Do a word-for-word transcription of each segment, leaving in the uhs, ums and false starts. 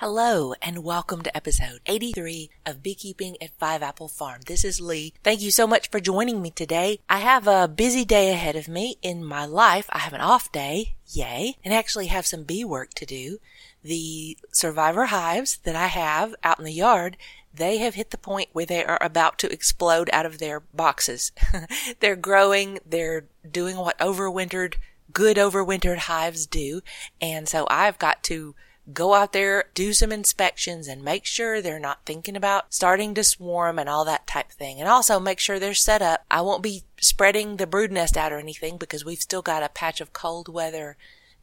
Hello and welcome to episode eighty-three of Beekeeping at Five Apple Farm. This is Lee. Thank you so much for joining me today. I have a busy day ahead of me in my life. I have an off day, yay, and actually have some bee work to do. The survivor hives that I have out in the yard, they have hit the point where they are about to explode out of their boxes. They're growing, they're doing what overwintered, good overwintered hives do, and so I've got to go out there, do some inspections, and make sure they're not thinking about starting to swarm and all that type of thing. And also make sure they're set up. I won't be spreading the brood nest out or anything because we've still got a patch of cold weather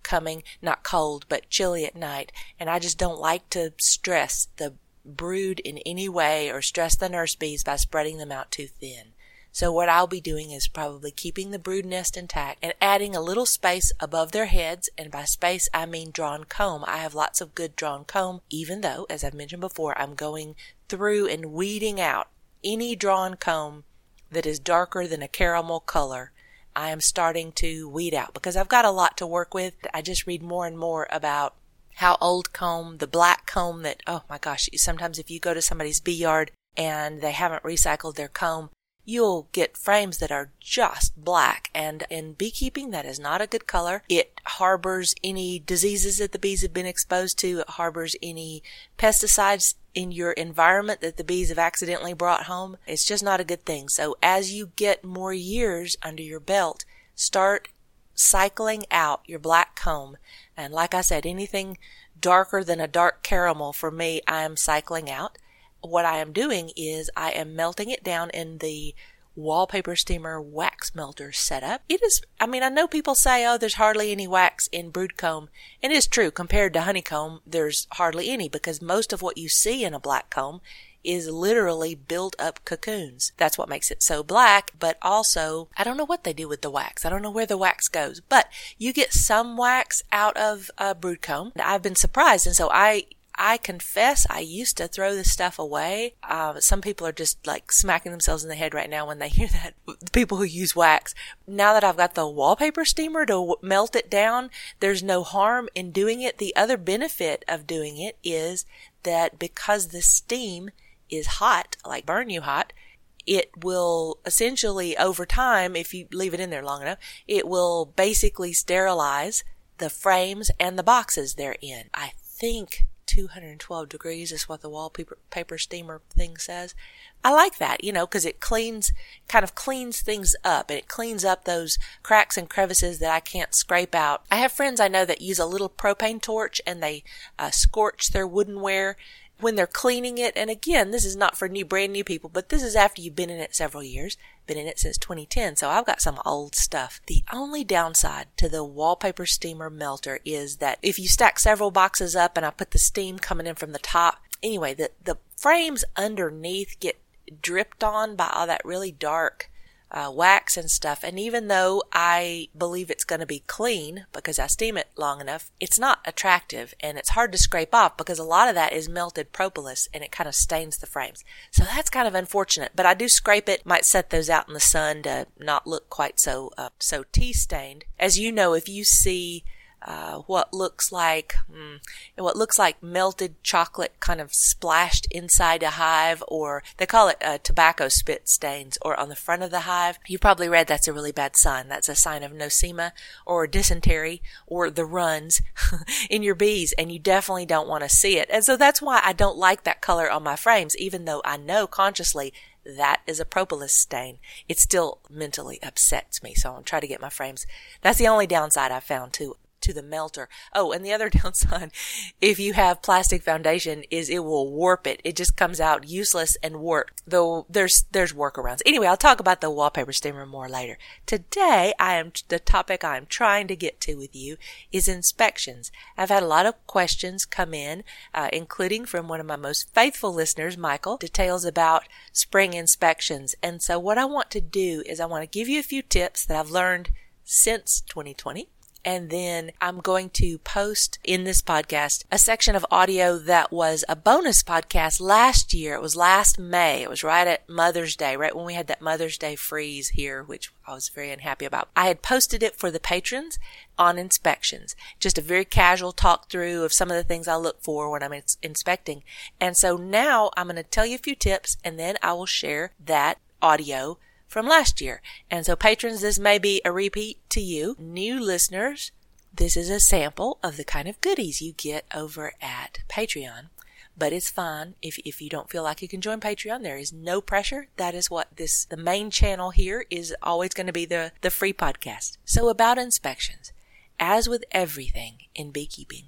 coming. Not cold, but chilly at night. And I just don't like to stress the brood in any way or stress the nurse bees by spreading them out too thin. So what I'll be doing is probably keeping the brood nest intact and adding a little space above their heads, and by space I mean drawn comb. I have lots of good drawn comb, even though, as I've mentioned before, I'm going through and weeding out any drawn comb that is darker than a caramel color. I am starting to weed out because I've got a lot to work with. I just read more and more about how old comb, the black comb that, oh my gosh, sometimes if you go to somebody's bee yard and they haven't recycled their comb, you'll get frames that are just black, and in beekeeping that is not a good color. It harbors any diseases that the bees have been exposed to. It harbors any pesticides in your environment that the bees have accidentally brought home. It's just not a good thing. So as you get more years under your belt, start cycling out your black comb. And like I said, anything darker than a dark caramel for me, I am cycling out. What I am doing is I am melting it down in the wallpaper steamer wax melter setup. It is, I mean, I know people say, oh, there's hardly any wax in brood comb. And it's true. Compared to honeycomb, there's hardly any because most of what you see in a black comb is literally built up cocoons. That's what makes it so black. But also, I don't know what they do with the wax. I don't know where the wax goes. But you get some wax out of a brood comb. I've been surprised. And so I... I confess I used to throw this stuff away. Uh, some people are just like smacking themselves in the head right now when they hear that, the people who use wax. Now that I've got the wallpaper steamer to w- melt it down, there's no harm in doing it. The other benefit of doing it is that because the steam is hot, like burn you hot, it will essentially over time, if you leave it in there long enough, it will basically sterilize the frames and the boxes they're in. I think two hundred twelve degrees is what the wallpaper paper steamer thing says. I like that, you know, because it cleans, kind of cleans things up, and it cleans up those cracks and crevices that I can't scrape out. I have friends I know that use a little propane torch and they uh, scorch their woodenware when they're cleaning it. And again, this is not for new, brand new people, but this is after you've been in it several years, been in it since twenty ten. So I've got some old stuff. The only downside to the wallpaper steamer melter is that if you stack several boxes up and I put the steam coming in from the top, anyway, the, the frames underneath get dripped on by all that really dark Uh, wax and stuff. And even though I believe it's going to be clean because I steam it long enough, it's not attractive and it's hard to scrape off because a lot of that is melted propolis and it kind of stains the frames. So that's kind of unfortunate, but I do scrape it, might set those out in the sun to not look quite so, uh, so tea stained. As you know, if you see Uh, what looks like, mm, what looks like melted chocolate kind of splashed inside a hive, or they call it uh, tobacco spit stains, or on the front of the hive. You probably read that's a really bad sign. That's a sign of nosema or dysentery or the runs in your bees, and you definitely don't want to see it. And so that's why I don't like that color on my frames, even though I know consciously that is a propolis stain. It still mentally upsets me, so I'm trying to get my frames. That's the only downside I found too. to the melter. Oh, and the other downside, if you have plastic foundation, is it will warp it. It just comes out useless and warped, though there's there's workarounds. Anyway, I'll talk about the wallpaper steamer more later. Today, I am the topic I'm trying to get to with you is inspections. I've had a lot of questions come in, uh, including from one of my most faithful listeners, Michael, details about spring inspections. And so what I want to do is I want to give you a few tips that I've learned since twenty twenty. And then I'm going to post in this podcast a section of audio that was a bonus podcast last year. It was last May. It was right at Mother's Day, right when we had that Mother's Day freeze here, which I was very unhappy about. I had posted it for the patrons on inspections, just a very casual talk through of some of the things I look for when I'm ins- inspecting. And so now I'm going to tell you a few tips, and then I will share that audio from last year. And so patrons, this may be a repeat to you. New listeners, this is a sample of the kind of goodies you get over at Patreon. But it's fine if if you don't feel like you can join Patreon. There is no pressure. That is what this, the main channel here is always going to be the, the free podcast. So about inspections, as with everything in beekeeping,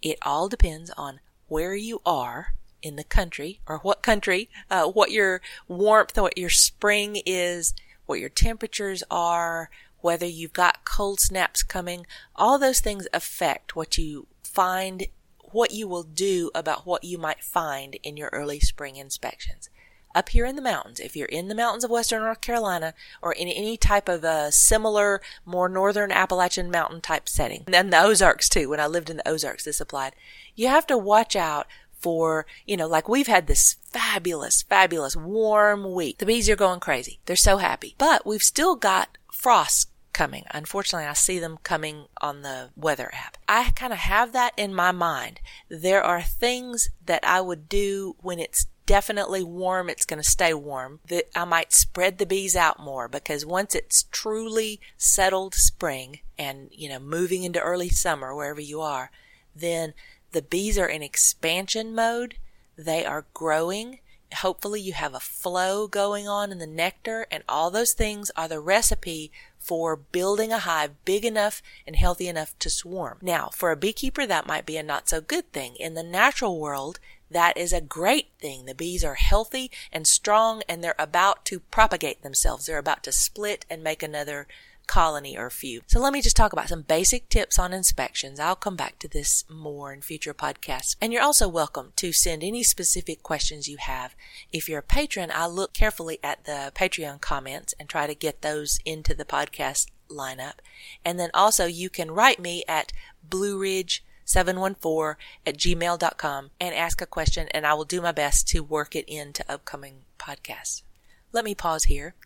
it all depends on where you are in the country, or what country, uh, what your warmth, what your spring is, what your temperatures are, whether you've got cold snaps coming. All those things affect what you find, what you will do about what you might find in your early spring inspections. Up here in the mountains, if you're in the mountains of western North Carolina or in any type of a similar, more northern Appalachian mountain type setting, and the Ozarks too, when I lived in the Ozarks this applied, you have to watch out for, you know, like we've had this fabulous, fabulous warm week. The bees are going crazy. They're so happy. But we've still got frosts coming. Unfortunately, I see them coming on the weather app. I kind of have that in my mind. There are things that I would do when it's definitely warm, it's going to stay warm, that I might spread the bees out more, because once it's truly settled spring and, you know, moving into early summer, wherever you are, then the bees are in expansion mode. They are growing. Hopefully you have a flow going on in the nectar, and all those things are the recipe for building a hive big enough and healthy enough to swarm. Now, for a beekeeper, that might be a not so good thing. In the natural world, that is a great thing. The bees are healthy and strong, and they're about to propagate themselves. They're about to split and make another colony or few. So let me just talk about some basic tips on inspections. I'll come back to this more in future podcasts. And you're also welcome to send any specific questions you have. If you're a patron, I look carefully at the Patreon comments and try to get those into the podcast lineup. And then also you can write me at blue ridge seven one four at gmail dot com and ask a question, and I will do my best to work it into upcoming podcasts. Let me pause here.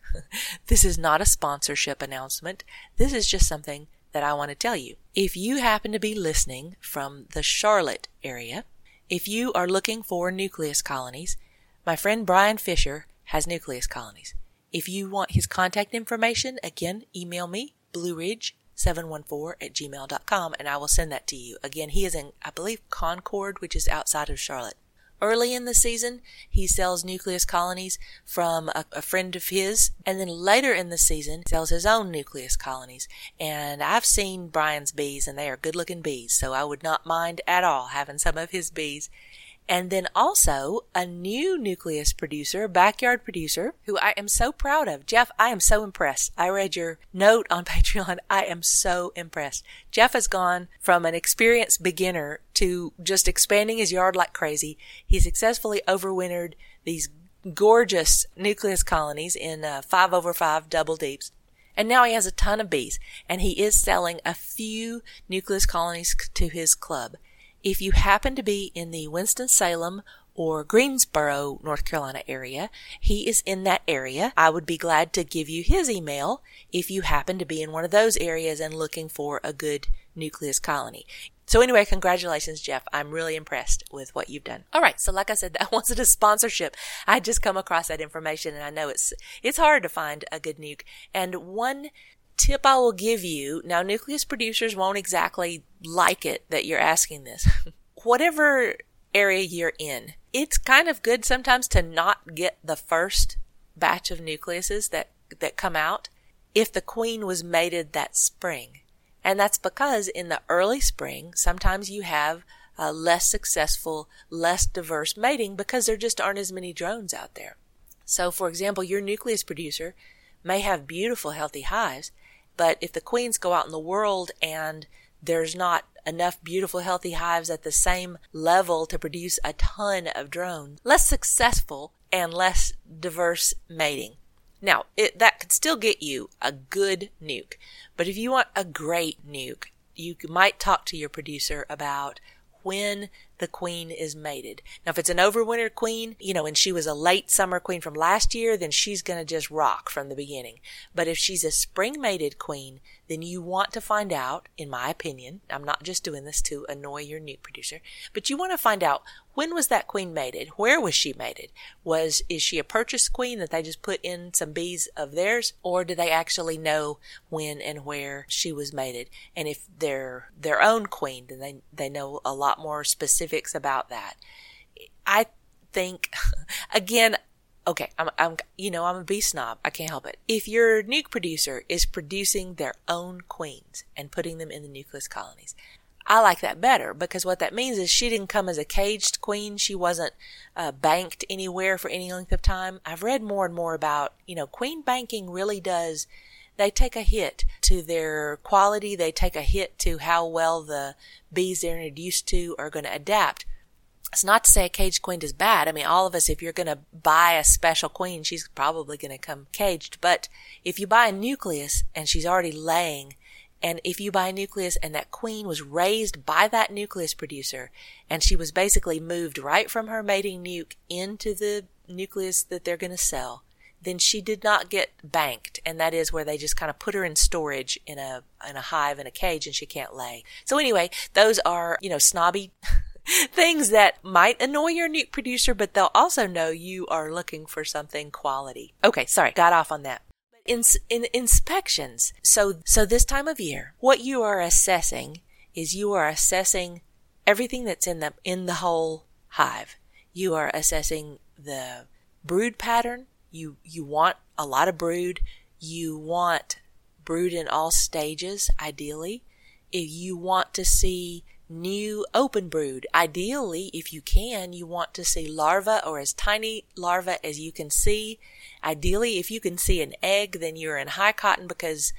This is not a sponsorship announcement. This is just something that I want to tell you. If you happen to be listening from the Charlotte area, if you are looking for nucleus colonies, my friend Brian Fisher has nucleus colonies. If you want his contact information, again, email me, blue ridge seven one four at gmail dot com, and I will send that to you. Again, he is in, I believe, Concord, which is outside of Charlotte. Early in the season, he sells nucleus colonies from a, a friend of his, and then later in the season, sells his own nucleus colonies. And I've seen Brian's bees, and they are good-looking bees, so I would not mind at all having some of his bees. And then also a new nucleus producer, backyard producer, who I am so proud of. Jeff, I am so impressed. I read your note on Patreon. I am so impressed. Jeff has gone from an experienced beginner to just expanding his yard like crazy. He successfully overwintered these gorgeous nucleus colonies in uh, five over five double deeps. And now he has a ton of bees, and he is selling a few nucleus colonies to his club. If you happen to be in the Winston-Salem or Greensboro, North Carolina area, he is in that area. I would be glad to give you his email if you happen to be in one of those areas and looking for a good nucleus colony. So anyway, congratulations, Jeff. I'm really impressed with what you've done. All right. So like I said, that wasn't a sponsorship. I just come across that information, and I know it's, it's hard to find a good nuke. And one tip I will give you, now nucleus producers won't exactly like it that you're asking this. Whatever area you're in, it's kind of good sometimes to not get the first batch of nucleuses that, that come out if the queen was mated that spring. And that's because in the early spring, sometimes you have a less successful, less diverse mating because there just aren't as many drones out there. So for example, your nucleus producer may have beautiful, healthy hives, but if the queens go out in the world and there's not enough beautiful, healthy hives at the same level to produce a ton of drones, less successful and less diverse mating. Now, it, that could still get you a good nuke, but if you want a great nuke, you might talk to your producer about when the queen is mated. Now, if it's an overwintered queen, you know, and she was a late summer queen from last year, then she's going to just rock from the beginning. But if she's a spring-mated queen, then you want to find out, in my opinion, I'm not just doing this to annoy your new producer, but you want to find out, when was that queen mated? Where was she mated? Was is she a purchased queen that they just put in some bees of theirs, or do they actually know when and where she was mated? And if they're their own queen, then they, they know a lot more specifics about that. I think, again, okay, I'm, I'm, you know, I'm a bee snob. I can't help it. If your nuke producer is producing their own queens and putting them in the nucleus colonies, I like that better, because what that means is she didn't come as a caged queen. She wasn't uh, banked anywhere for any length of time. I've read more and more about, you know, queen banking really does, they take a hit to their quality. They take a hit to how well the bees they're introduced to are going to adapt. It's not to say a caged queen is bad. I mean, all of us, if you're going to buy a special queen, she's probably going to come caged. But if you buy a nucleus and she's already laying, and if you buy a nucleus and that queen was raised by that nucleus producer, and she was basically moved right from her mating nuke into the nucleus that they're going to sell, then she did not get banked. And that is where they just kind of put her in storage in a in a hive, in a cage, and she can't lay. So anyway, those are, you know, snobby things that might annoy your nuke producer, but they'll also know you are looking for something quality. Okay, sorry, got off on that. In, in inspections, so so this time of year, what you are assessing is you are assessing everything that's in the in the whole hive. You are assessing the brood pattern. You you want a lot of brood. You want brood in all stages, ideally. If you want to see new open brood. Ideally, if you can, you want to see larvae, or as tiny larvae as you can see. Ideally, if you can see an egg, then you're in high cotton, because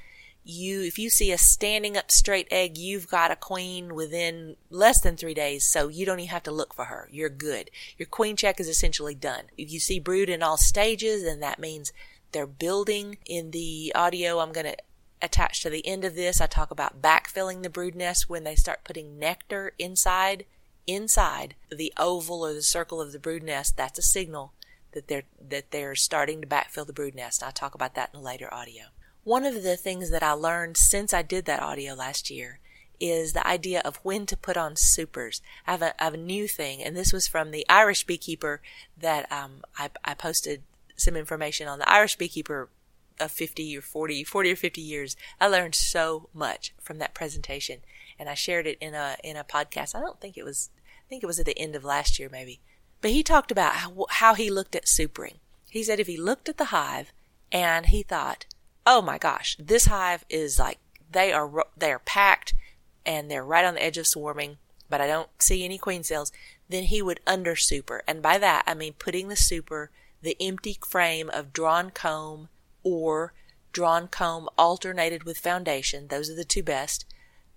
you, if you see a standing up straight egg, you've got a queen within less than three days, so you don't even have to look for her. You're good. Your queen check is essentially done. If you see brood in all stages, then that means they're building. In the audio I'm going to attached to the end of this, I talk about backfilling the brood nest when they start putting nectar inside inside the oval or the circle of the brood nest. That's a signal that they're that they're starting to backfill the brood nest. I'll talk about that in a later audio. One of the things that I learned since I did that audio last year is the idea of when to put on supers. I have a, I have a new thing, and this was from the Irish Beekeeper that um, I, I posted some information on the Irish Beekeeper of fifty or forty, forty or fifty years. I learned so much from that presentation, and I shared it in a, in a podcast. I don't think it was, I think it was at the end of last year maybe, but he talked about how, how he looked at supering. He said if he looked at the hive and he thought, oh my gosh, this hive is like, they are, they are packed and they're right on the edge of swarming, but I don't see any queen cells, then he would under super. And by that, I mean putting the super, the empty frame of drawn comb or drawn comb alternated with foundation. Those are the two best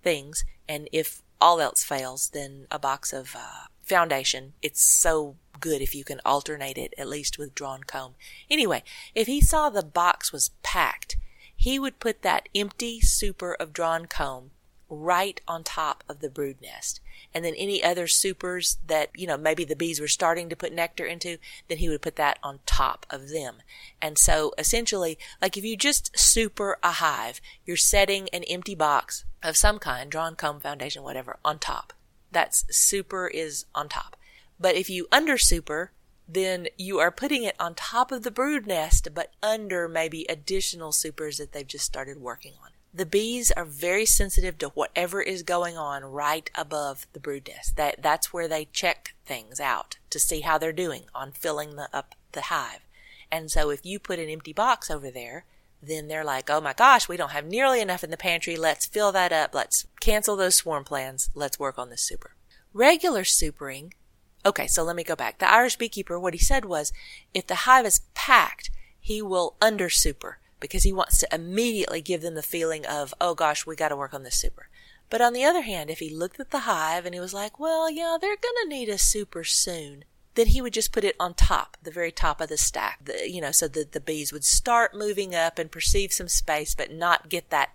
things. And if all else fails, then a box of uh, foundation. It's so good if you can alternate it, at least with drawn comb. Anyway, if he saw the box was packed, he would put that empty super of drawn comb right on top of the brood nest. And then any other supers that, you know, maybe the bees were starting to put nectar into, then he would put that on top of them. And so essentially, like if you just super a hive, you're setting an empty box of some kind, drawn comb, foundation, whatever, on top. That's super is on top. But if you under super, then you are putting it on top of the brood nest, but under maybe additional supers that they've just started working on. The bees are very sensitive to whatever is going on right above the brood nest. That, that's where they check things out to see how they're doing on filling the, up the hive. And so if you put an empty box over there, then they're like, oh my gosh, we don't have nearly enough in the pantry. Let's fill that up. Let's cancel those swarm plans. Let's work on this super. Regular supering. Okay, so let me go back. The Irish Beekeeper, what he said was, if the hive is packed, he will under super, because he wants to immediately give them the feeling of, oh gosh, we got to work on this super. But on the other hand, if he looked at the hive and he was like, well, yeah, they're going to need a super soon, then he would just put it on top, the very top of the stack, the, you know, so that the bees would start moving up and perceive some space, but not get that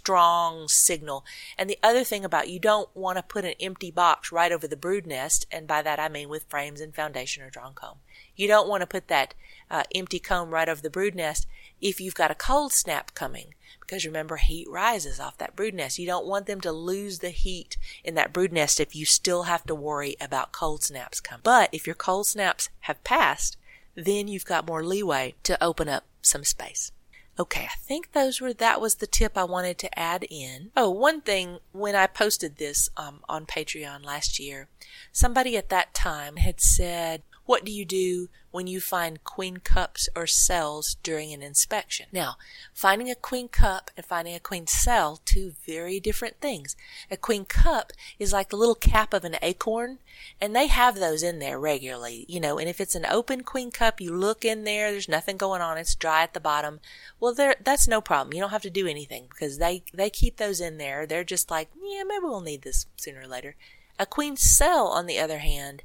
strong signal. And the other thing about, you don't want to put an empty box right over the brood nest, and by that I mean with frames and foundation or drawn comb. You don't want to put that uh, empty comb right over the brood nest if you've got a cold snap coming, because remember, heat rises off that brood nest. You don't want them to lose the heat in that brood nest if you still have to worry about cold snaps coming. But if your cold snaps have passed, then you've got more leeway to open up some space. Okay, I think those were, that was the tip I wanted to add in. Oh, one thing, when I posted this um, on Patreon last year, somebody at that time had said, what do you do when you find queen cups or cells during an inspection? Now, finding a queen cup and finding a queen cell, two very different things. A queen cup is like the little cap of an acorn, and they have those in there regularly, you know, and if it's an open queen cup, you look in there, there's nothing going on, it's dry at the bottom. Well, there, that's no problem. You don't have to do anything because they, they keep those in there. They're just like, yeah, maybe we'll need this sooner or later. A queen cell, on the other hand,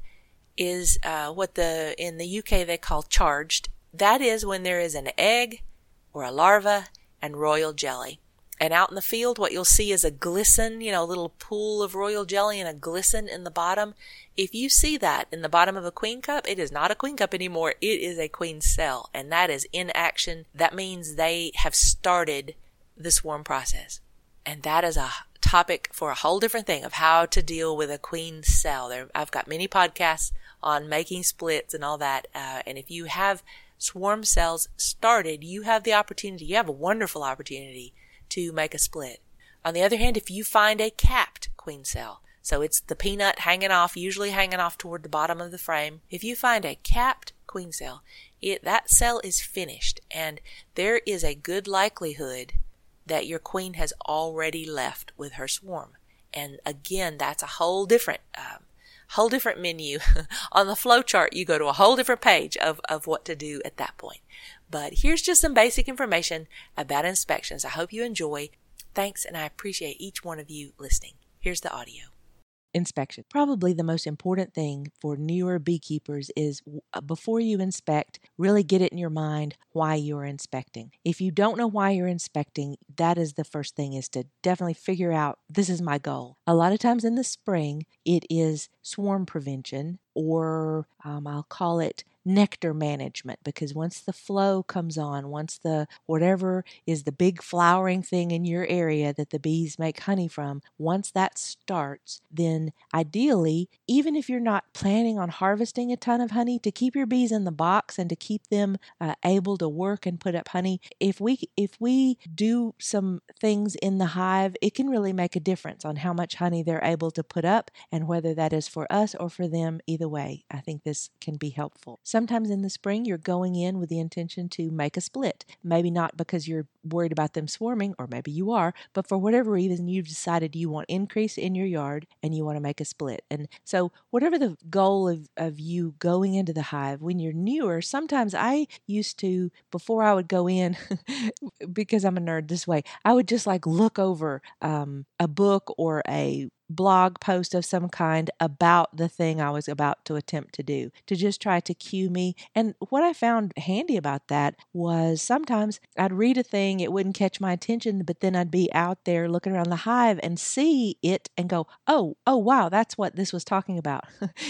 is uh, what the in the U K they call charged. That is when there is an egg or a larva and royal jelly. And out in the field, what you'll see is a glisten, you know, a little pool of royal jelly and a glisten in the bottom. If you see that in the bottom of a queen cup, it is not a queen cup anymore. It is a queen cell, and that is in action. That means they have started the swarm process. And that is a topic for a whole different thing of how to deal with a queen cell. There, I've got many podcasts on making splits and all that. Uh, and if you have swarm cells started, you have the opportunity, you have a wonderful opportunity to make a split. On the other hand, if you find a capped queen cell, so it's the peanut hanging off, usually hanging off toward the bottom of the frame. If you find a capped queen cell, it, that cell is finished, and there is a good likelihood that your queen has already left with her swarm. And again, that's a whole different, um, whole different menu. On the flow chart, you go to a whole different page of, of what to do at that point. But here's just some basic information about inspections. I hope you enjoy. Thanks, and I appreciate each one of you listening. Here's the audio. Inspection. Probably the most important thing for newer beekeepers is before you inspect, really get it in your mind why you're inspecting. If you don't know why you're inspecting, that is the first thing, is to definitely figure out, this is my goal. A lot of times in the spring, it is swarm prevention, or um, I'll call it nectar management, because once the flow comes on, once the whatever is the big flowering thing in your area that the bees make honey from, once that starts, then ideally, even if you're not planning on harvesting a ton of honey, to keep your bees in the box and to keep them uh, able to work and put up honey, if we if we do some things in the hive, it can really make a difference on how much honey they're able to put up, and whether that is for us or for them. Either way, I think this can be helpful. Sometimes in the spring, you're going in with the intention to make a split. Maybe not because you're worried about them swarming, or maybe you are, but for whatever reason, you've decided you want increase in your yard and you want to make a split. And so whatever the goal of, of you going into the hive, when you're newer, sometimes I used to, before I would go in, because I'm a nerd this way, I would just like look over um, a book or a blog post of some kind about the thing I was about to attempt to do, to just try to cue me. And what I found handy about that was sometimes I'd read a thing, it wouldn't catch my attention, but then I'd be out there looking around the hive and see it and go, oh, oh, wow, that's what this was talking about.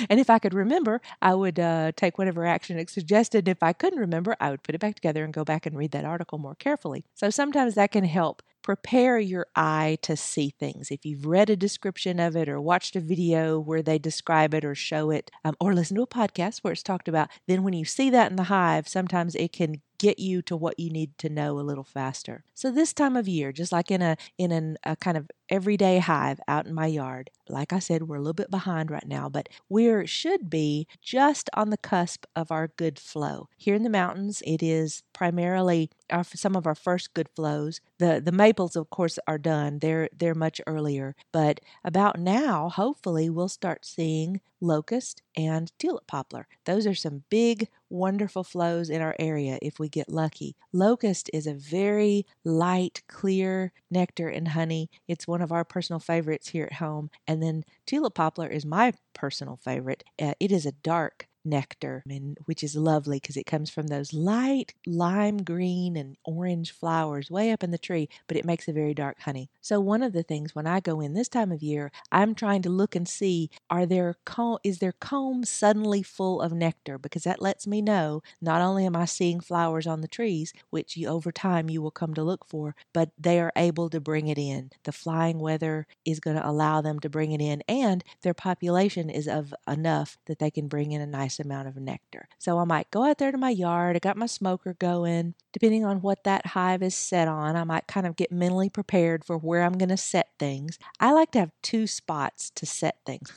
And if I could remember, I would uh, take whatever action it suggested. If I couldn't remember, I would put it back together and go back and read that article more carefully. So sometimes that can help. Prepare your eye to see things. If you've read a description of it or watched a video where they describe it or show it, um, or listen to a podcast where it's talked about, then when you see that in the hive, sometimes it can get you to what you need to know a little faster. So this time of year, just like in a in an, a kind of everyday hive out in my yard, like I said, we're a little bit behind right now, but we should be just on the cusp of our good flow. Here in the mountains, it is primarily our, some of our first good flows. The the maples, of course, are done. They're they're much earlier, but about now, hopefully, we'll start seeing locust and tulip poplar. Those are some big, wonderful flows in our area if we get lucky. Locust is a very light, clear nectar and honey. It's one of our personal favorites here at home. And then tulip poplar is my personal favorite. Uh, it is a dark nectar, and which is lovely because it comes from those light lime green and orange flowers way up in the tree, but it makes a very dark honey. So one of the things when I go in this time of year, I'm trying to look and see, are there comb, is their comb suddenly full of nectar? Because that lets me know not only am I seeing flowers on the trees, which you, over time you will come to look for, but they are able to bring it in. The flying weather is going to allow them to bring it in, and their population is of enough that they can bring in a nice amount of nectar. So I might go out there to my yard. I got my smoker going. Depending on what that hive is set on, I might kind of get mentally prepared for where I'm going to set things. I like to have two spots to set things.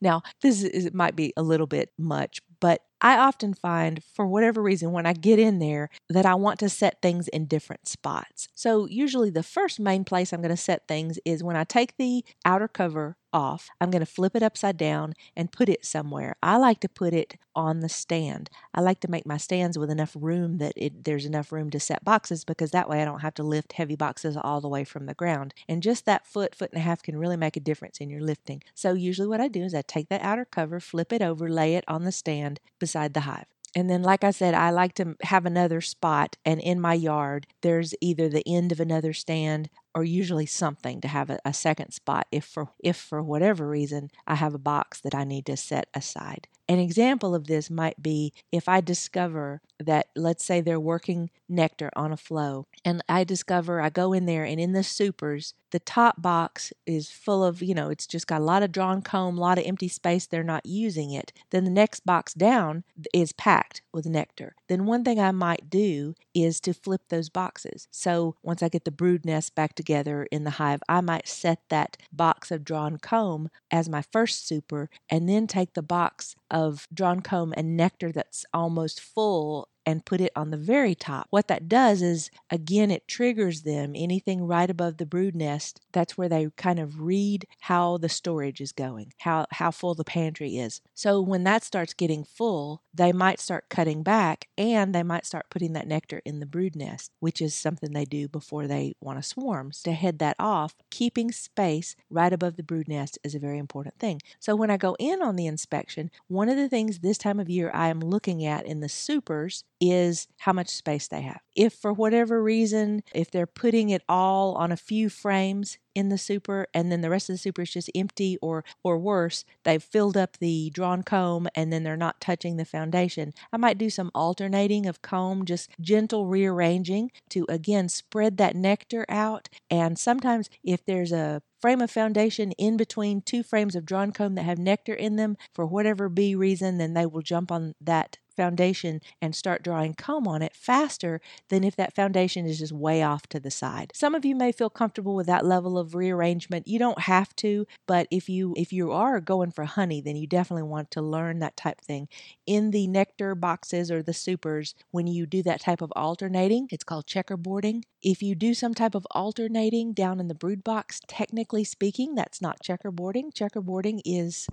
Now, this is, it might be a little bit much, but I often find, for whatever reason, when I get in there, that I want to set things in different spots. So usually the first main place I'm going to set things is when I take the outer cover off, I'm going to flip it upside down and put it somewhere. I like to put it on the stand. I like to make my stands with enough room that it, there's enough room to set boxes, because that way I don't have to lift heavy boxes all the way from the ground. And just that foot, foot and a half can really make a difference in your lifting. So usually what I do is I take that outer cover, flip it over, lay it on the stand beside the hive. And then, like I said, I like to have another spot, and in my yard, there's either the end of another stand or usually something to have a, a second spot if for if for whatever reason I have a box that I need to set aside. An example of this might be if I discover that, let's say they're working nectar on a flow, and I discover, I go in there, and in the supers, the top box is full of, you know, it's just got a lot of drawn comb, a lot of empty space, they're not using it. Then the next box down is packed with nectar. Then one thing I might do is to flip those boxes. So once I get the brood nest back together in the hive, I might set that box of drawn comb as my first super, and then take the box of drawn comb and nectar that's almost full and put it on the very top. What that does is, again, it triggers them. Anything right above the brood nest, that's where they kind of read how the storage is going, how, how full the pantry is. So when that starts getting full, they might start cutting back, and they might start putting that nectar in the brood nest, which is something they do before they want to swarm. So to head that off, keeping space right above the brood nest is a very important thing. So when I go in on the inspection, one of the things this time of year I am looking at in the supers is how much space they have. If for whatever reason, if they're putting it all on a few frames in the super, and then the rest of the super is just empty, or or worse, they've filled up the drawn comb and then they're not touching the foundation, I might do some alternating of comb, just gentle rearranging to, again, spread that nectar out. And sometimes if there's a frame of foundation in between two frames of drawn comb that have nectar in them, for whatever bee reason, then they will jump on that foundation and start drawing comb on it faster than if that foundation is just way off to the side. Some of you may feel comfortable with that level of rearrangement. You don't have to, but if you if you are going for honey, then you definitely want to learn that type of thing. In the nectar boxes or the supers, when you do that type of alternating, it's called checkerboarding. If you do some type of alternating down in the brood box, technically speaking, that's not checkerboarding. Checkerboarding is,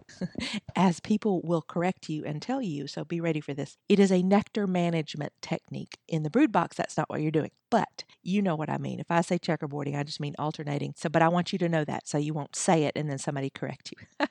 as people will correct you and tell you, so be ready for this. It is a nectar management technique. In the brood box, that's not what you're doing. But you know what I mean. If I say checkerboarding, I just mean alternating. So, but I want you to know that so you won't say it and then somebody correct you.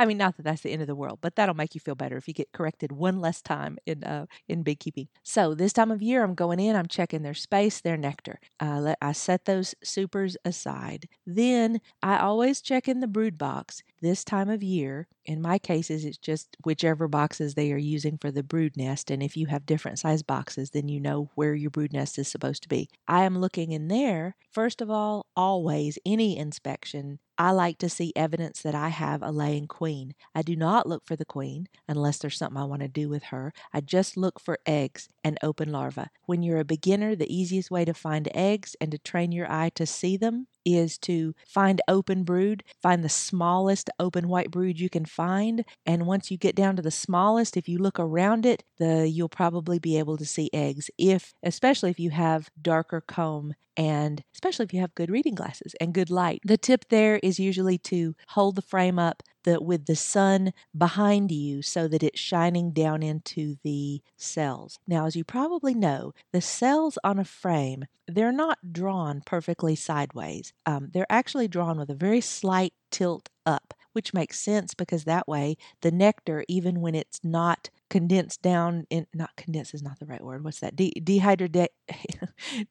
I mean, not that that's the end of the world, but that'll make you feel better if you get corrected one less time in uh, in beekeeping. So this time of year, I'm going in, I'm checking their space, their nectar. Uh, let, I set those supers aside. Then I always check in the brood box this time of year. In my cases, it's just whichever boxes they are using for the brood nest. And if you have different size boxes, then you know where your brood nest is supposed to be. I am looking in there. First of all, always, any inspection, I like to see evidence that I have a laying queen. I do not look for the queen unless there's something I want to do with her. I just look for eggs and open larvae. When you're a beginner, the easiest way to find eggs and to train your eye to see them is to find open brood, find the smallest open white brood you can find. And once you get down to the smallest, if you look around it, the, you'll probably be able to see eggs, if, especially if you have darker comb, and especially if you have good reading glasses and good light. The tip there is usually to hold the frame up the, with the sun behind you so that it's shining down into the cells. Now, as you probably know, the cells on a frame, they're not drawn perfectly sideways. Um, they're actually drawn with a very slight tilt up, which makes sense because that way the nectar, even when it's not condensed down in, not condensed is not the right word. What's that? De- dehydrated,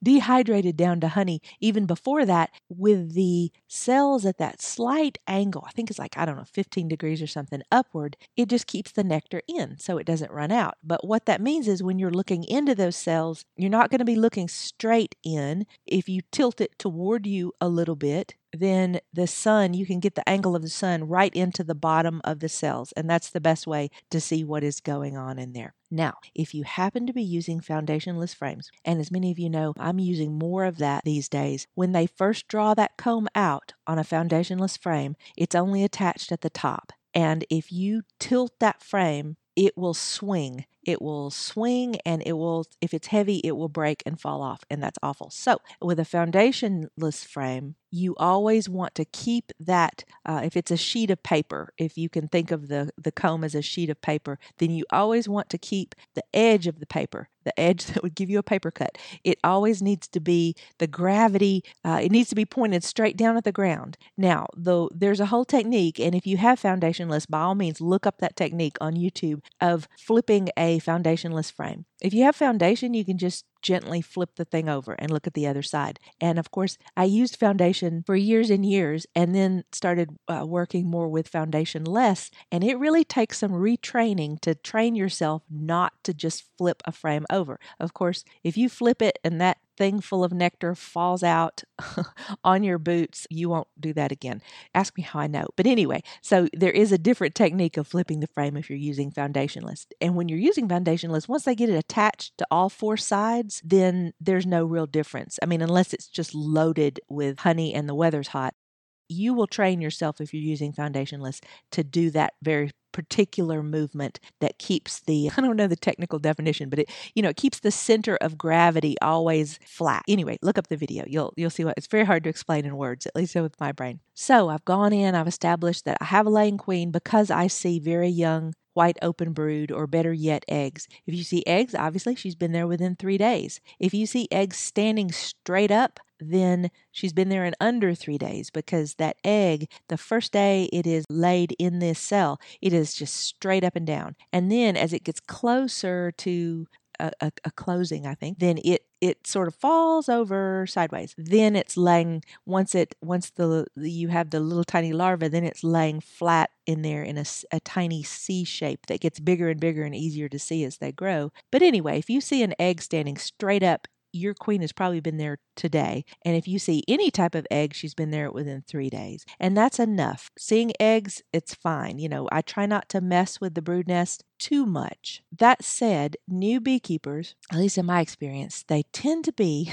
dehydrated down to honey even before that, with the cells at that slight angle. I think it's like, I don't know, fifteen degrees or something upward. It just keeps the nectar in so it doesn't run out. But what that means is when you're looking into those cells, you're not going to be looking straight in. If you tilt it toward you a little bit, then the sun, you can get the angle of the sun right into the bottom of the cells. And that's the best way to see what is going on in there. Now, if you happen to be using foundationless frames, and as many of you know, I'm using more of that these days, when they first draw that comb out on a foundationless frame, it's only attached at the top. And if you tilt that frame, it will swing. It will swing and it will, if it's heavy, it will break and fall off. And that's awful. So with a foundationless frame, you always want to keep that, uh, if it's a sheet of paper, if you can think of the, the comb as a sheet of paper, then you always want to keep the edge of the paper, the edge that would give you a paper cut. It always needs to be the gravity, uh, it needs to be pointed straight down at the ground. Now, though, there's a whole technique, and if you have foundationless, by all means, look up that technique on YouTube of flipping a foundationless frame. If you have foundation, you can just gently flip the thing over and look at the other side. And of course, I used foundation for years and years, and then started uh, working more with foundation less. And it really takes some retraining to train yourself not to just flip a frame over. Of course, if you flip it and that thing full of nectar falls out on your boots, you won't do that again. Ask me how I know. But anyway, so there is a different technique of flipping the frame if you're using foundationless. And when you're using foundationless, once they get it attached to all four sides, then there's no real difference. I mean, unless it's just loaded with honey and the weather's hot. You will train yourself, if you're using foundationless, to do that very particular movement that keeps the, I don't know the technical definition, but it, you know, it keeps the center of gravity always flat. Anyway, look up the video. You'll, you'll see what, it's very hard to explain in words, at least with my brain. So I've gone in, I've established that I have a laying queen because I see very young white open brood, or better yet, eggs. If you see eggs, obviously she's been there within three days. If you see eggs standing straight up, then she's been there in under three days because that egg, the first day it is laid in this cell, it is just straight up and down. And then as it gets closer to a, a, a closing, I think, then it it sort of falls over sideways. Then it's laying, once it once the you have the little tiny larva, then it's laying flat in there in a, a tiny C shape that gets bigger and bigger and easier to see as they grow. But anyway, if you see an egg standing straight up, your queen has probably been there today. And if you see any type of egg, she's been there within three days. And that's enough. Seeing eggs, it's fine. You know, I try not to mess with the brood nest too much. That said, new beekeepers, at least in my experience, they tend to be,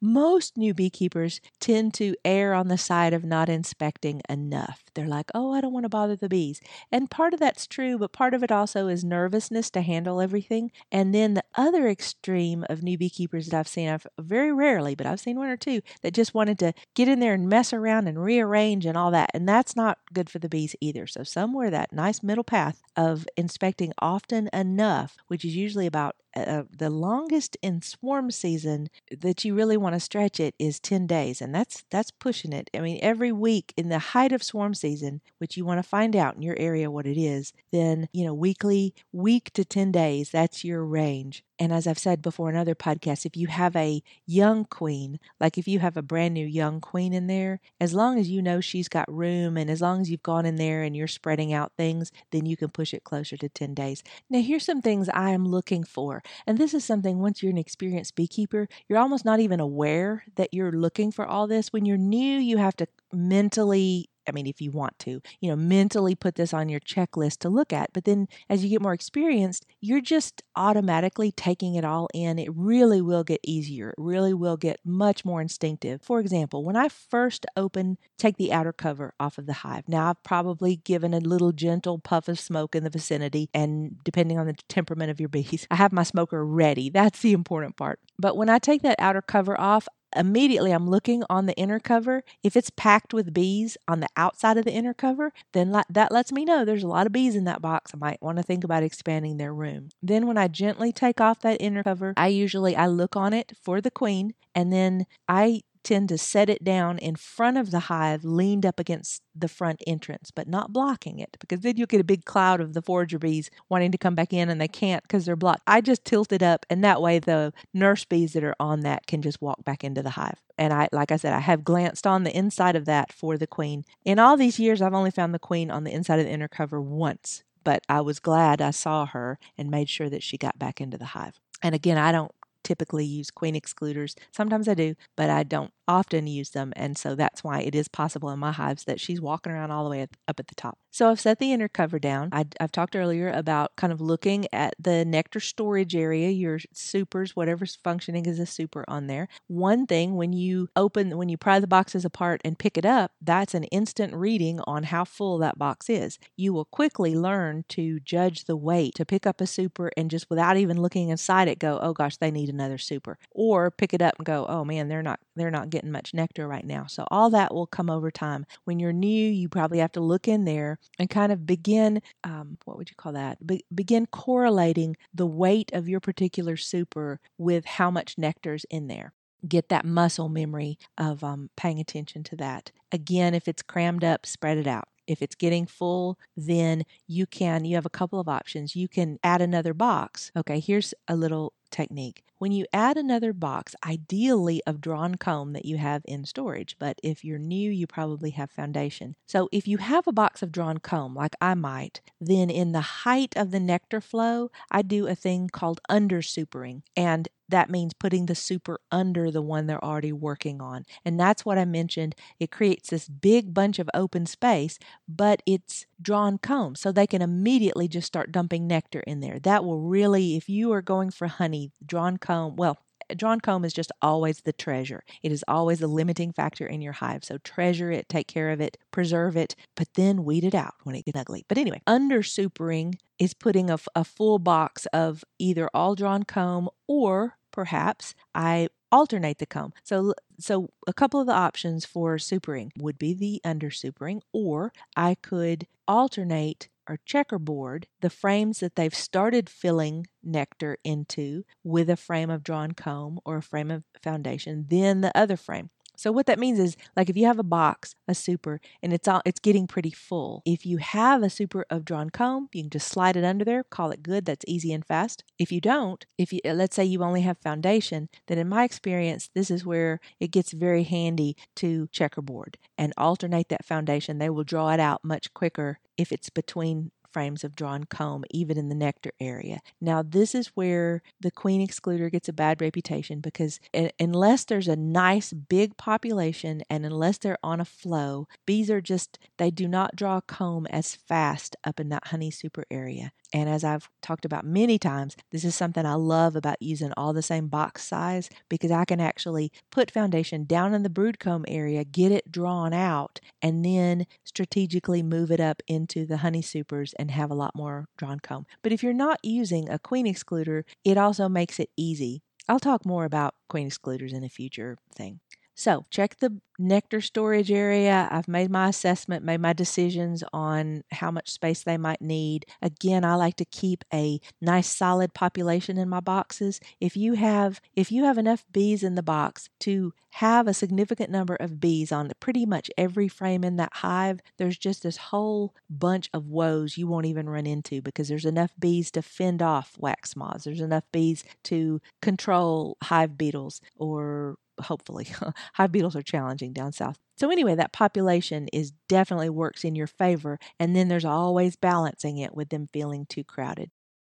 most new beekeepers tend to err on the side of not inspecting enough. They're like, oh, I don't want to bother the bees. And part of that's true, but part of it also is nervousness to handle everything. And then the other extreme of new beekeepers that I've seen, I've very rarely, but I've seen one or two that just wanted to get in there and mess around and rearrange and all that. And that's not good for the bees either. So somewhere that nice middle path of inspecting often enough, which is usually about uh, the longest in swarm season that you really want to stretch it is ten days. And that's that's pushing it. I mean, every week in the height of swarm season, which you want to find out in your area what it is, then, you know, weekly, week to ten days, that's your range. And as I've said before in other podcasts, if you have a young queen, like if you have a brand new young queen in there, as long as you know she's got room and as long as you've gone in there and you're spreading out things, then you can push it closer to ten days. Now, here's some things I am looking for. And this is something, once you're an experienced beekeeper, you're almost not even aware that you're looking for all this. When you're new, you have to mentally, I mean, if you want to, you know, mentally put this on your checklist to look at. But then as you get more experienced, you're just automatically taking it all in. It really will get easier. It really will get much more instinctive. For example, when I first open, take the outer cover off of the hive. Now, I've probably given a little gentle puff of smoke in the vicinity. And depending on the temperament of your bees, I have my smoker ready. That's the important part. But when I take that outer cover off, immediately I'm looking on the inner cover. If it's packed with bees on the outside of the inner cover, then that lets me know there's a lot of bees in that box. I might want to think about expanding their room. Then when I gently take off that inner cover, I usually, I look on it for the queen, and then I tend to set it down in front of the hive, leaned up against the front entrance, but not blocking it, because then you'll get a big cloud of the forager bees wanting to come back in, and they can't because they're blocked. I just tilt it up, and that way the nurse bees that are on that can just walk back into the hive. And I, like I said, I have glanced on the inside of that for the queen. In all these years, I've only found the queen on the inside of the inner cover once, but I was glad I saw her and made sure that she got back into the hive. And again, I don't typically use queen excluders. Sometimes I do, but I don't often use them. And so that's why it is possible in my hives that she's walking around all the way up at the top. So I've set the inner cover down. I, I've talked earlier about kind of looking at the nectar storage area, your supers, whatever's functioning as a super on there. One thing, when you open, when you pry the boxes apart and pick it up, that's an instant reading on how full that box is. You will quickly learn to judge the weight, to pick up a super and just without even looking inside it go, oh gosh, they need another super, or pick it up and go, oh man, they're not they're not getting much nectar right now. So all that will come over time. When you're new, you probably have to look in there and kind of begin um, what would you call that? Be- begin correlating the weight of your particular super with how much nectar's in there. Get that muscle memory of um, paying attention to that. Again, if it's crammed up, spread it out. If it's getting full, then you can, you have a couple of options. You can add another box. Okay, here's a little technique. When you add another box, ideally of drawn comb that you have in storage, but if you're new, you probably have foundation. So if you have a box of drawn comb, like I might, then in the height of the nectar flow, I do a thing called undersupering, and that means putting the super under the one they're already working on. And that's what I mentioned. It creates this big bunch of open space, but it's drawn comb. So they can immediately just start dumping nectar in there. That will really, if you are going for honey, drawn comb, well, drawn comb is just always the treasure. It is always a limiting factor in your hive. So treasure it, take care of it, preserve it, but then weed it out when it gets ugly. But anyway, undersupering is putting a, a full box of either all drawn comb, or perhaps I alternate the comb. So so a couple of the options for supering would be the undersupering, or I could alternate or checkerboard the frames that they've started filling nectar into with a frame of drawn comb or a frame of foundation, then the other frame. So what that means is, like if you have a box, a super, and it's all, it's getting pretty full. If you have a super of drawn comb, you can just slide it under there, call it good. That's easy and fast. If you don't, if you, let's say you only have foundation, then in my experience, this is where it gets very handy to checkerboard and alternate that foundation. They will draw it out much quicker if it's between frames of drawn comb, even in the nectar area. Now, this is where the queen excluder gets a bad reputation, because unless there's a nice big population and unless they're on a flow, bees are just, they do not draw comb as fast up in that honey super area. And as I've talked about many times, this is something I love about using all the same box size, because I can actually put foundation down in the brood comb area, get it drawn out, and then strategically move it up into the honey supers and have a lot more drawn comb. But if you're not using a queen excluder, it also makes it easy. I'll talk more about queen excluders in a future thing. So check the nectar storage area. I've made my assessment, made my decisions on how much space they might need. Again, I like to keep a nice solid population in my boxes. If you have, if you have enough bees in the box to have a significant number of bees on pretty much every frame in that hive, there's just this whole bunch of woes you won't even run into, because there's enough bees to fend off wax moths. There's enough bees to control hive beetles, or hopefully hive beetles are challenging down south. So anyway, that population is definitely works in your favor. And then there's always balancing it with them feeling too crowded.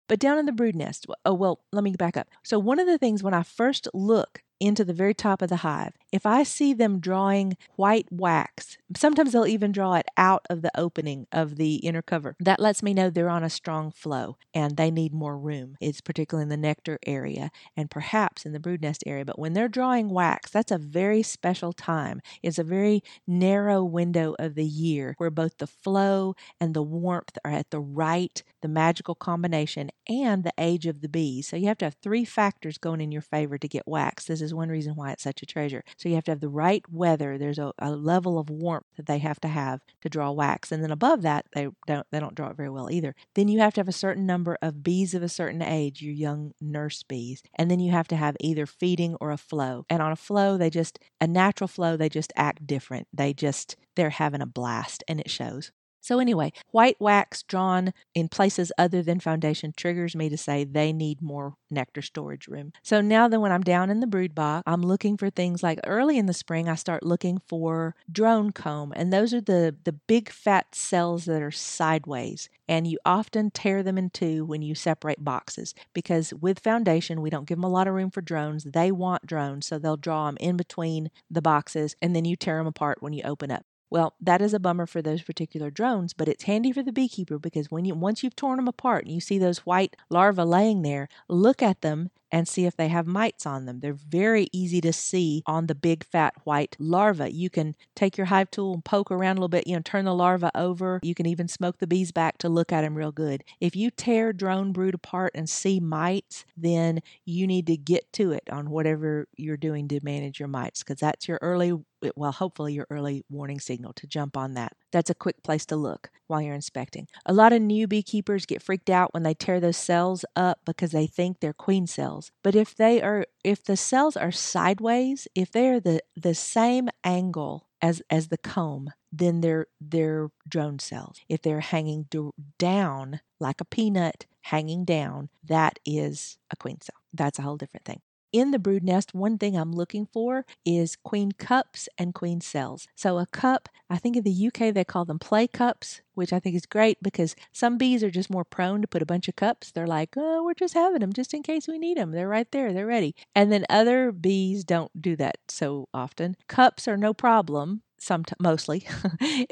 But down in the brood nest, oh, well, let me back up. So one of the things when I first look into the very top of the hive, if I see them drawing white wax, sometimes they'll even draw it out of the opening of the inner cover. That lets me know they're on a strong flow and they need more room. It's particularly in the nectar area and perhaps in the brood nest area. But when they're drawing wax, that's a very special time. It's a very narrow window of the year where both the flow and the warmth are at the right, the magical combination, and the age of the bees. So you have to have three factors going in your favor to get wax. This is one reason why it's such a treasure. So you have to have the right weather. There's a, a level of warmth that they have to have to draw wax. And then above that, they don't they don't draw it very well either. Then you have to have a certain number of bees of a certain age, your young nurse bees. And then you have to have either feeding or a flow. And on a flow, they just, a natural flow, they just act different. They just, they're having a blast and it shows. So anyway, white wax drawn in places other than foundation triggers me to say they need more nectar storage room. So now that when I'm down in the brood box, I'm looking for things like early in the spring, I start looking for drone comb. And those are the, the big fat cells that are sideways. And you often tear them in two when you separate boxes. Because with foundation, we don't give them a lot of room for drones. They want drones, so they'll draw them in between the boxes. And then you tear them apart when you open up. Well, that is a bummer for those particular drones, but it's handy for the beekeeper because when you once you've torn them apart and you see those white larvae laying there, look at them and see if they have mites on them. They're very easy to see on the big fat white larvae. You can take your hive tool and poke around a little bit, you know, turn the larvae over. You can even smoke the bees back to look at them real good. If you tear drone brood apart and see mites, then you need to get to it on whatever you're doing to manage your mites because that's your early well, hopefully your early warning signal to jump on that. That's a quick place to look while you're inspecting. A lot of new beekeepers get freaked out when they tear those cells up because they think they're queen cells. But if they are, if the cells are sideways, if they are the, the same angle as, as the comb, then they're, they're drone cells. If they're hanging do- down like a peanut hanging down, that is a queen cell. That's a whole different thing. In the brood nest, one thing I'm looking for is queen cups and queen cells. So a cup, I think in the U K they call them play cups, which I think is great because some bees are just more prone to put a bunch of cups. They're like, oh, we're just having them just in case we need them. They're right there. They're ready. And then other bees don't do that so often. Cups are no problem. Some t- mostly.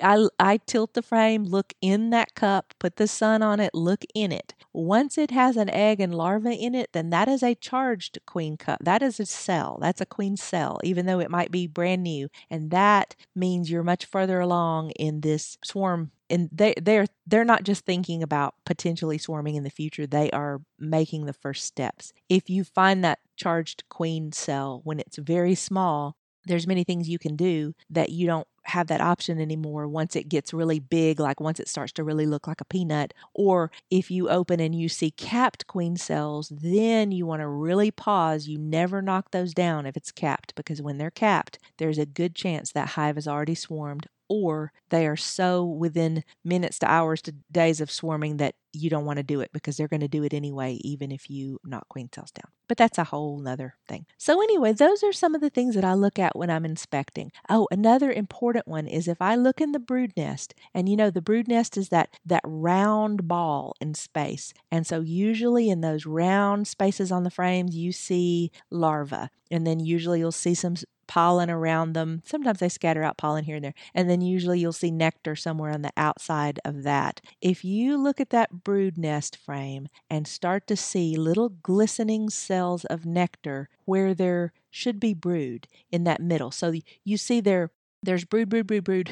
I, I tilt the frame, look in that cup, put the sun on it, look in it. Once it has an egg and larva in it, then that is a charged queen cup. That is a cell. That's a queen cell, even though it might be brand new. And that means you're much further along in this swarm. And they, they're they're not just thinking about potentially swarming in the future. They are making the first steps. If you find that charged queen cell when it's very small, there's many things you can do that you don't have that option anymore once it gets really big, like once it starts to really look like a peanut. Or if you open and you see capped queen cells, then you want to really pause. You never knock those down if it's capped, because when they're capped, there's a good chance that hive has already swarmed, or they are so within minutes to hours to days of swarming that you don't want to do it because they're going to do it anyway, even if you knock queen cells down. But that's a whole nother thing. So anyway, those are some of the things that I look at when I'm inspecting. Oh, another important one is if I look in the brood nest, and you know, the brood nest is that, that round ball in space. And so usually in those round spaces on the frames, you see larvae, and then usually you'll see some pollen around them. Sometimes they scatter out pollen here and there. And then usually you'll see nectar somewhere on the outside of that. If you look at that brood nest frame and start to see little glistening cells of nectar where there should be brood in that middle. So you see there, there's brood, brood, brood, brood,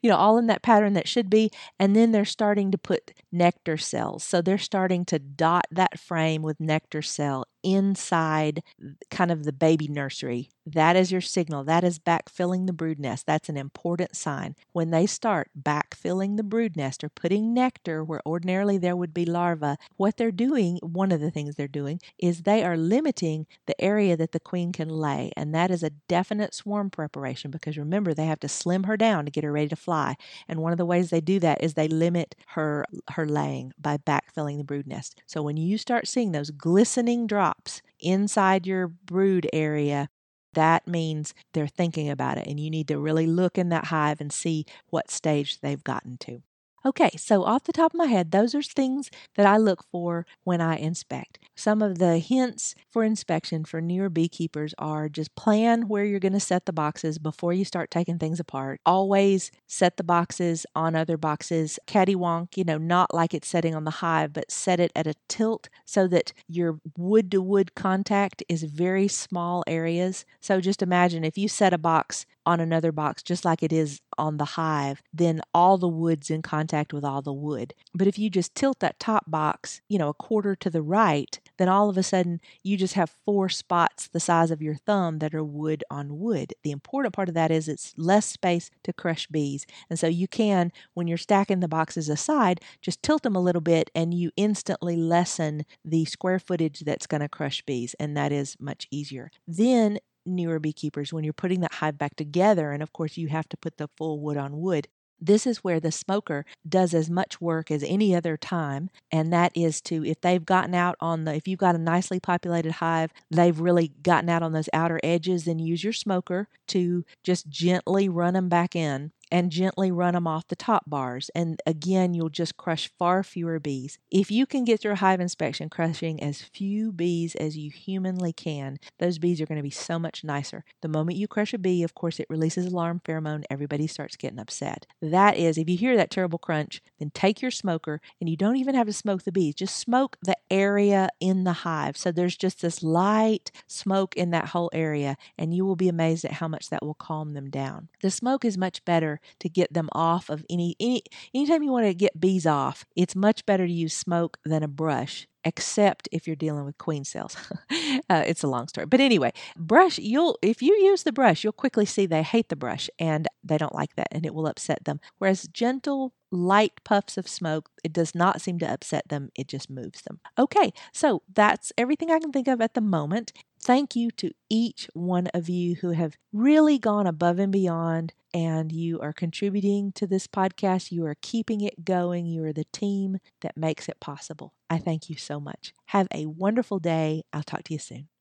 you know, all in that pattern that should be. And then they're starting to put nectar cells. So they're starting to dot that frame with nectar cell inside kind of the baby nursery. That is your signal. That is backfilling the brood nest. That's an important sign. When they start backfilling the brood nest or putting nectar where ordinarily there would be larvae, what they're doing, one of the things they're doing, is they are limiting the area that the queen can lay. And that is a definite swarm preparation because remember, they have to slim her down to get her ready to fly. And one of the ways they do that is they limit her, her laying by backfilling the brood nest. So when you start seeing those glistening drops inside your brood area, that means they're thinking about it, and you need to really look in that hive and see what stage they've gotten to. Okay, so off the top of my head, those are things that I look for when I inspect. Some of the hints for inspection for newer beekeepers are just plan where you're going to set the boxes before you start taking things apart. Always set the boxes on other boxes, cattywonk, you know, not like it's setting on the hive, but set it at a tilt so that your wood-to-wood contact is very small areas. So just imagine if you set a box on another box just like it is on the hive, then all the wood's in contact with all the wood. But if you just tilt that top box, you know, a quarter to the right, then all of a sudden you just have four spots the size of your thumb that are wood on wood. The important part of that is it's less space to crush bees. And so you can, when you're stacking the boxes aside, just tilt them a little bit and you instantly lessen the square footage that's going to crush bees. And that is much easier. Then newer beekeepers, when you're putting that hive back together, and of course you have to put the full wood on wood, this is where the smoker does as much work as any other time, and that is to, if they've gotten out on the, if you've got a nicely populated hive, they've really gotten out on those outer edges, then use your smoker to just gently run them back in and gently run them off the top bars. And again, you'll just crush far fewer bees. If you can get through a hive inspection crushing as few bees as you humanly can, those bees are going to be so much nicer. The moment you crush a bee, of course, it releases alarm pheromone. Everybody starts getting upset. That is, if you hear that terrible crunch, then take your smoker, and you don't even have to smoke the bees. Just smoke the area in the hive. So there's just this light smoke in that whole area, and you will be amazed at how much that will calm them down. The smoke is much better to get them off of any, any, anytime you want to get bees off, it's much better to use smoke than a brush, except if you're dealing with queen cells. uh, it's a long story. But anyway, brush, you'll, if you use the brush, you'll quickly see they hate the brush and they don't like that, and it will upset them. Whereas gentle, light puffs of smoke, it does not seem to upset them. It just moves them. Okay, so that's everything I can think of at the moment. Thank you to each one of you who have really gone above and beyond, and you are contributing to this podcast. You are keeping it going. You are the team that makes it possible. I thank you so much. Have a wonderful day. I'll talk to you soon.